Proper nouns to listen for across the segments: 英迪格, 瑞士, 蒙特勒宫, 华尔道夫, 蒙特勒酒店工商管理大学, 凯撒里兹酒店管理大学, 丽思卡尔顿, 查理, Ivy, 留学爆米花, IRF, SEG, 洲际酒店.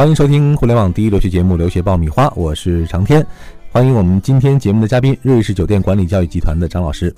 欢迎收听互联网第一留学节目《留学爆米花》，我是长天。欢迎我们今天节目的嘉宾，瑞士酒店管理教育集团的张老师。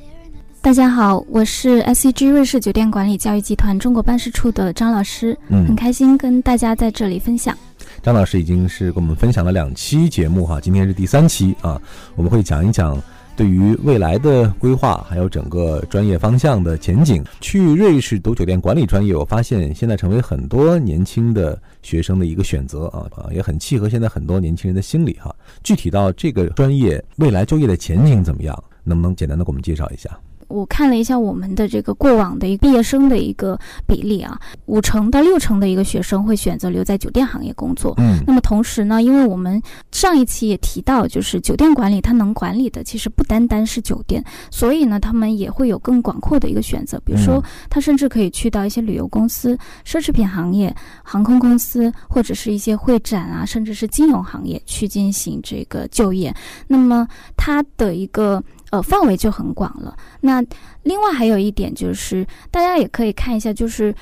大家好，我是 SEG 瑞士酒店管理教育集团中国办事处的张老师，很开心跟大家在这里分享。张老师已经是跟我们分享了2期节目哈，今天是第3期啊，我们会讲一讲对于未来的规划，还有整个专业方向的前景。去瑞士读酒店管理专业，我发现现在成为很多年轻的学生的一个选择啊，也很契合现在很多年轻人的心理哈。具体到这个专业未来就业的前景怎么样，能不能简单的给我们介绍一下？我看了一下我们的这个过往的一个毕业生的一个比例啊，50%到60%的一个学生会选择留在酒店行业工作。那么同时呢，因为我们上一期也提到，就是酒店管理它能管理的其实不单单是酒店，所以呢，他们也会有更广阔的一个选择，比如说他甚至可以去到一些旅游公司、奢侈品行业、航空公司，或者是一些会展啊，甚至是金融行业去进行这个就业。那么他的一个范围就很广了。那另外还有一点就是，大家也可以看一下，就是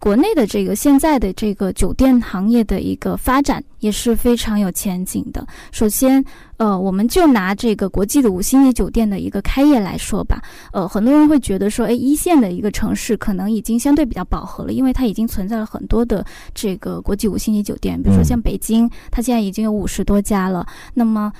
国内的这个现在的这个酒店行业的一个发展也是非常有前景的。首先，我们就拿这个国际的5星级酒店的一个开业来说吧。很多人会觉得说，1线的一个城市可能已经相对比较饱和了，因为它已经存在了很多的这个国际5星级酒店，比如说像北京，它现在已经有50多家了。那么，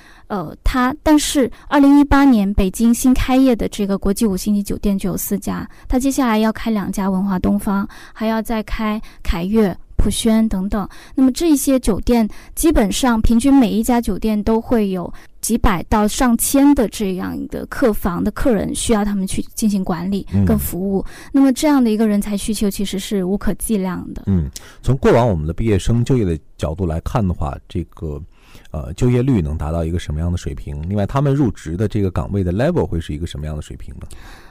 但是2018年北京新开业的这个国际5星级酒店就有4家，它接下来要开2家文华东方，还要再开凯悦、普轩等等。那么这些酒店基本上平均每一家酒店都会有几百到上千的这样的客房的客人需要他们去进行管理跟服务，那么这样的一个人才需求其实是无可计量的。从过往我们的毕业生就业的角度来看的话，这个就业率能达到一个什么样的水平？另外，他们入职的这个岗位的 level 会是一个什么样的水平呢？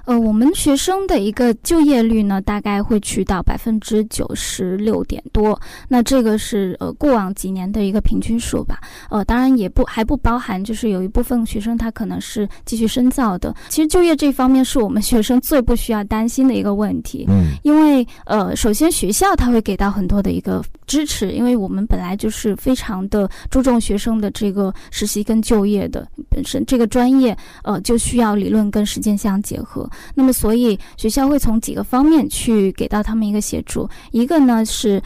我们学生的一个就业率呢，大概会去到96%多，那这个是过往几年的一个平均数吧。当然也还不包含，就是有一部分学生他可能是继续深造的。其实就业这方面是我们学生最不需要担心的一个问题，因为首先学校他会给到很多的一个支持，因为我们本来就是非常的注重学生的这个实习跟就业的，本身这个专业就需要理论跟实践相结合。那么所以学校会从几个方面去给到他们一个协助。一个呢是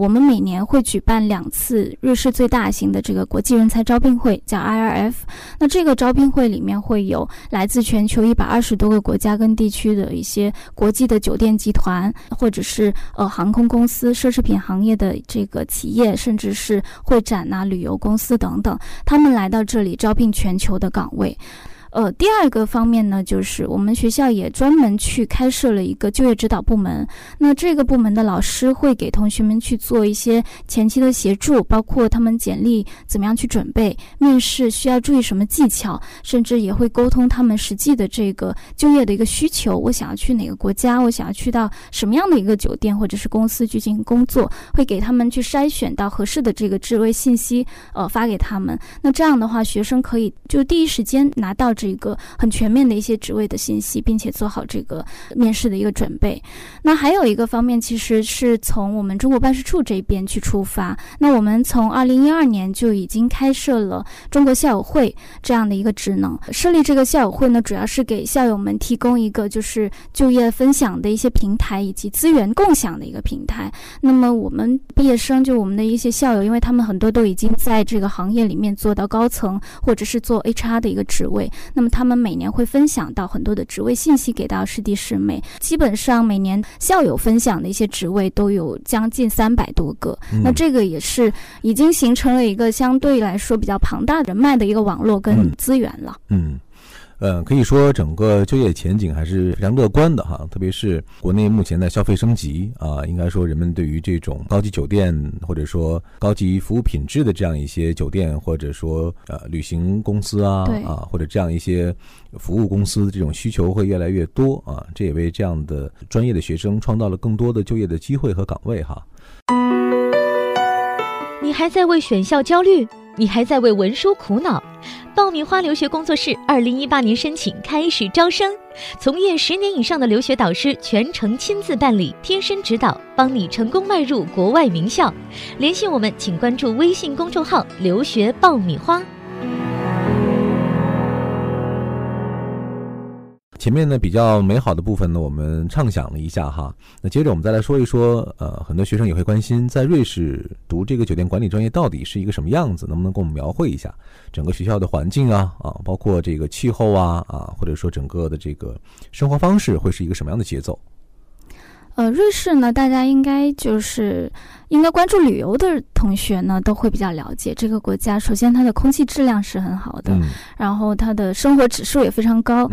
我们每年会举办2次瑞士最大型的这个国际人才招聘会，叫 IRF。 那这个招聘会里面会有来自全球120多个国家跟地区的一些国际的酒店集团，或者是航空公司、奢侈品行业的这个企业，甚至是会展啊、旅游公司等等，他们来到这里招聘全球的岗位。第二个方面呢，就是我们学校也专门去开设了一个就业指导部门。那这个部门的老师会给同学们去做一些前期的协助，包括他们简历怎么样去准备，面试需要注意什么技巧，甚至也会沟通他们实际的这个就业的一个需求。我想要去哪个国家，我想要去到什么样的一个酒店或者是公司去进行工作，会给他们去筛选到合适的这个职位信息，发给他们。那这样的话，学生可以就第一时间拿到这个很全面的一些职位的信息，并且做好这个面试的一个准备。那还有一个方面，其实是从我们中国办事处这边去出发。那我们从2012年就已经开设了中国校友会这样的一个职能。设立这个校友会呢，主要是给校友们提供一个就是就业分享的一些平台，以及资源共享的一个平台。那么我们毕业生，就我们的一些校友，因为他们很多都已经在这个行业里面做到高层，或者是做 HR 的一个职位。那么他们每年会分享到很多的职位信息给到师弟师妹，基本上每年校友分享的一些职位都有将近300多个。那这个也是已经形成了一个相对来说比较庞大人脉的一个网络跟资源了。可以说整个就业前景还是非常乐观的哈，特别是国内目前的消费升级啊，应该说人们对于这种高级酒店或者说高级服务品质的这样一些酒店，或者说旅行公司啊或者这样一些服务公司的这种需求会越来越多啊，这也为这样的专业的学生创造了更多的就业的机会和岗位哈。你还在为选校焦虑？你还在为文书苦恼？爆米花留学工作室2018年申请开始招生，从业10年以上的留学导师全程亲自办理，贴身指导，帮你成功迈入国外名校。联系我们，请关注微信公众号“留学爆米花”。前面呢比较美好的部分呢，我们畅想了一下哈。那接着我们再来说一说，很多学生也会关心，在瑞士读这个酒店管理专业到底是一个什么样子？能不能给我们描绘一下整个学校的环境啊，包括这个气候啊，或者说整个的这个生活方式会是一个什么样的节奏？瑞士呢，大家应该关注旅游的同学呢，都会比较了解这个国家。首先，它的空气质量是很好的，然后它的生活指数也非常高，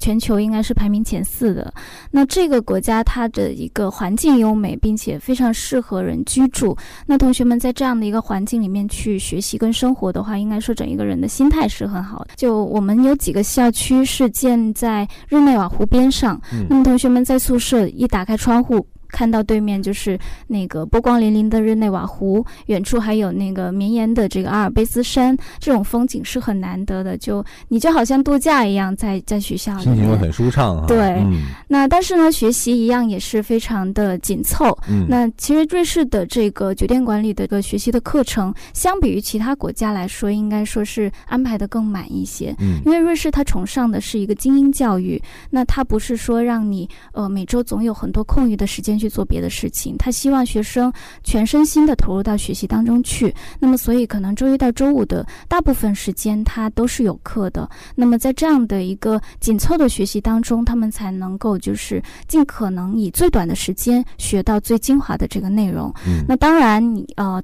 全球应该是排名前4的。那这个国家它的一个环境优美，并且非常适合人居住。那同学们在这样的一个环境里面去学习跟生活的话，应该说整一个人的心态是很好的。就我们有几个校区是建在日内瓦湖边上，那么同学们在宿舍一打开窗户看到对面就是那个波光粼粼的日内瓦湖，远处还有那个绵延的这个阿尔卑斯山，这种风景是很难得的。就你就好像度假一样，在学校里心情会很舒畅啊。对，那但是呢，学习一样也是非常的紧凑。那其实瑞士的这个酒店管理的这个学习的课程，相比于其他国家来说，应该说是安排的更满一些。因为瑞士它崇尚的是一个精英教育，那它不是说让你每周总有很多空余的时间去做别的事情，他希望学生全身心的投入到学习当中去。那么所以可能周一到周五的大部分时间他都是有课的。那么在这样的一个紧凑的学习当中，他们才能够就是尽可能以最短的时间学到最精华的这个内容。那当然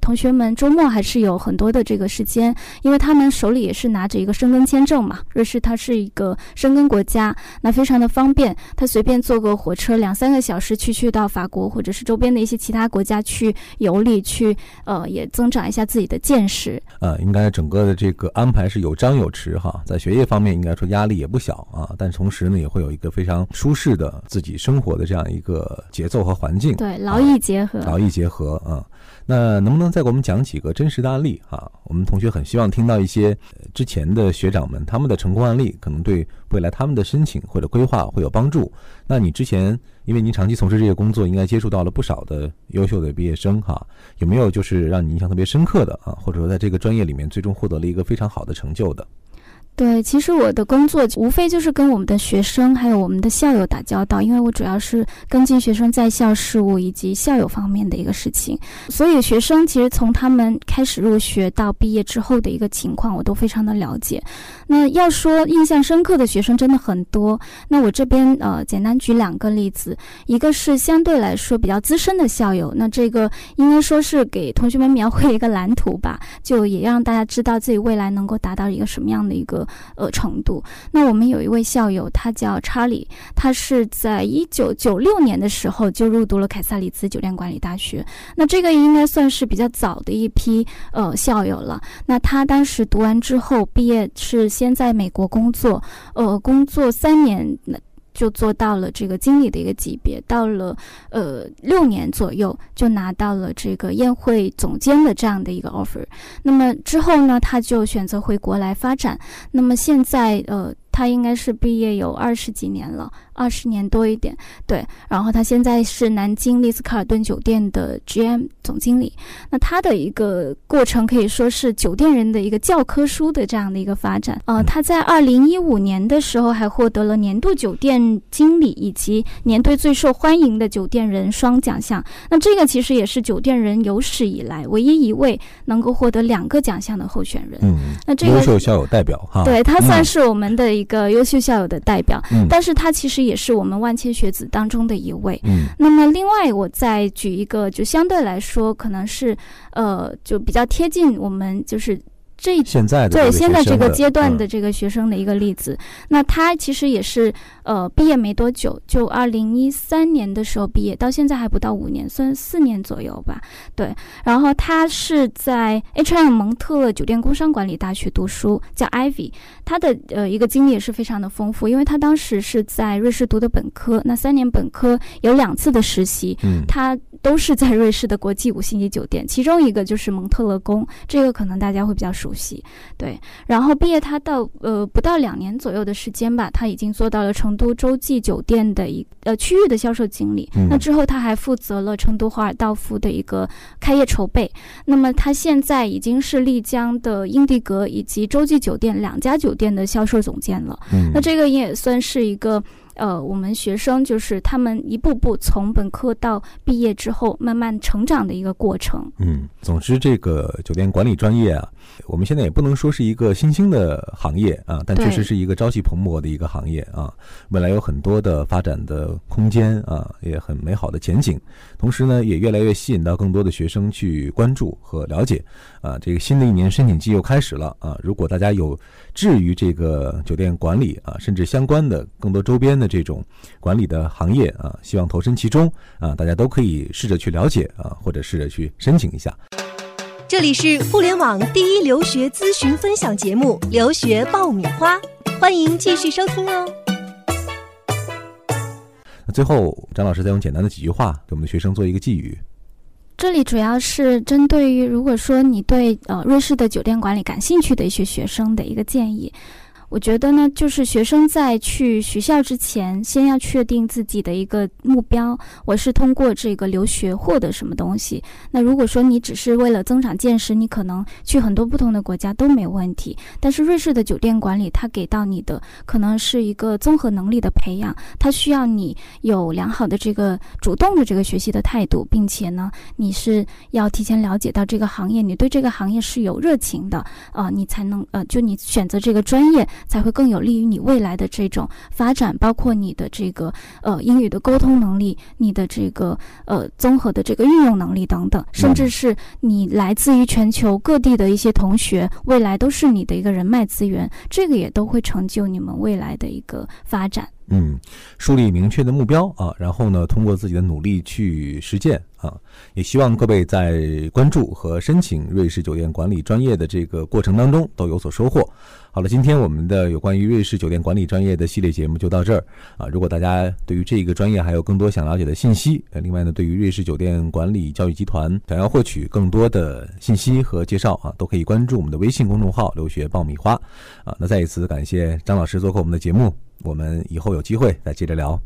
同学们周末还是有很多的这个时间，因为他们手里也是拿着一个申根签证嘛，瑞士它是一个申根国家，那非常的方便，他随便坐个火车2-3个小时去到法国或者是周边的一些其他国家去游历，去也增长一下自己的见识。应该整个的这个安排是有张有弛哈，在学业方面应该说压力也不小啊，但同时呢也会有一个非常舒适的自己生活的这样一个节奏和环境。对，劳逸结合。劳逸结合啊。那能不能再给我们讲几个真实的案例啊？我们同学很希望听到一些之前的学长们他们的成功案例，可能对未来他们的申请或者规划会有帮助。那你之前因为您长期从事这个工作，应该接触到了不少的优秀的毕业生哈，有没有就是让你印象特别深刻的啊，或者说在这个专业里面最终获得了一个非常好的成就的？对，其实我的工作无非就是跟我们的学生还有我们的校友打交道，因为我主要是跟进学生在校事务以及校友方面的一个事情，所以学生其实从他们开始入学到毕业之后的一个情况我都非常的了解。那要说印象深刻的学生真的很多，那我这边简单举2个例子。一个是相对来说比较资深的校友，那这个应该说是给同学们描绘一个蓝图吧，就也让大家知道自己未来能够达到一个什么样的一个程度。那我们有一位校友，他叫查理，他是在1996年的时候就入读了凯撒里兹酒店管理大学。那这个应该算是比较早的一批校友了。那他当时读完之后毕业是先在美国工作，工作3年。就做到了这个经理的一个级别，到了6年左右就拿到了这个宴会总监的这样的一个 offer。 那么之后呢他就选择回国来发展。那么现在他应该是毕业有20几年了，20年多一点，对。然后他现在是南京丽思卡尔顿酒店的 GM 总经理。那他的一个过程可以说是酒店人的一个教科书的这样的一个发展。他在2015年的时候还获得了年度酒店经理以及年度最受欢迎的酒店人双奖项。那这个其实也是酒店人有史以来唯一一位能够获得2个奖项的候选人。那这个优秀校友代表哈，对，他算是我们的一个优秀校友的代表，但是他其实也是我们万千学子当中的一位。那么另外我再举一个，就相对来说可能是就比较贴近我们就是现在这个阶段的这个学生的一个例子。那他其实也是毕业没多久，就2013年的时候毕业，到现在还不到5年，算4年左右吧，对。然后他是在 H&M 蒙特勒酒店工商管理大学读书，叫 Ivy。 他的一个经历也是非常的丰富，因为他当时是在瑞士读的本科，那3年本科有2次的实习。他都是在瑞士的国际五星级酒店，其中一个就是蒙特勒宫，这个可能大家会比较熟悉。对，然后毕业他到不到2年左右的时间吧，他已经做到了成都洲际酒店的区域的销售经理。那之后他还负责了成都华尔道夫的一个开业筹备。那么他现在已经是丽江的英迪格以及洲际酒店2家酒店的销售总监了。那这个也算是一个我们学生就是他们一步步从本科到毕业之后慢慢成长的一个过程。总之这个酒店管理专业啊，我们现在也不能说是一个新兴的行业啊，但确实是一个朝气蓬勃的一个行业啊，未来有很多的发展的空间啊，也很美好的前景。同时呢，也越来越吸引到更多的学生去关注和了解啊。这个新的一年申请季又开始了啊，如果大家有志于这个酒店管理啊，甚至相关的更多周边的这种管理的行业啊，希望投身其中啊，大家都可以试着去了解啊，或者试着去申请一下。这里是互联网第一留学咨询分享节目《留学爆米花》，欢迎继续收听哦。最后，张老师再用简单的几句话给我们的学生做一个寄语。这里主要是针对于，如果说你对瑞士的酒店管理感兴趣的一些学生的一个建议。我觉得呢，就是学生在去学校之前，先要确定自己的一个目标，我是通过这个留学获得什么东西。那如果说你只是为了增长见识，你可能去很多不同的国家都没有问题，但是瑞士的酒店管理它给到你的可能是一个综合能力的培养，它需要你有良好的这个主动的这个学习的态度，并且呢你是要提前了解到这个行业，你对这个行业是有热情的你才能就你选择这个专业才会更有利于你未来的这种发展，包括你的这个英语的沟通能力，你的这个综合的这个运用能力等等，甚至是你来自于全球各地的一些同学，未来都是你的一个人脉资源，这个也都会成就你们未来的一个发展。树立明确的目标啊，然后呢通过自己的努力去实践啊，也希望各位在关注和申请瑞士酒店管理专业的这个过程当中都有所收获。好了，今天我们的有关于瑞士酒店管理专业的系列节目就到这儿啊。如果大家对于这个专业还有更多想了解的信息，另外呢对于瑞士酒店管理教育集团想要获取更多的信息和介绍啊，都可以关注我们的微信公众号留学爆米花啊。那再一次感谢张老师做客我们的节目，我们以后有机会再接着聊。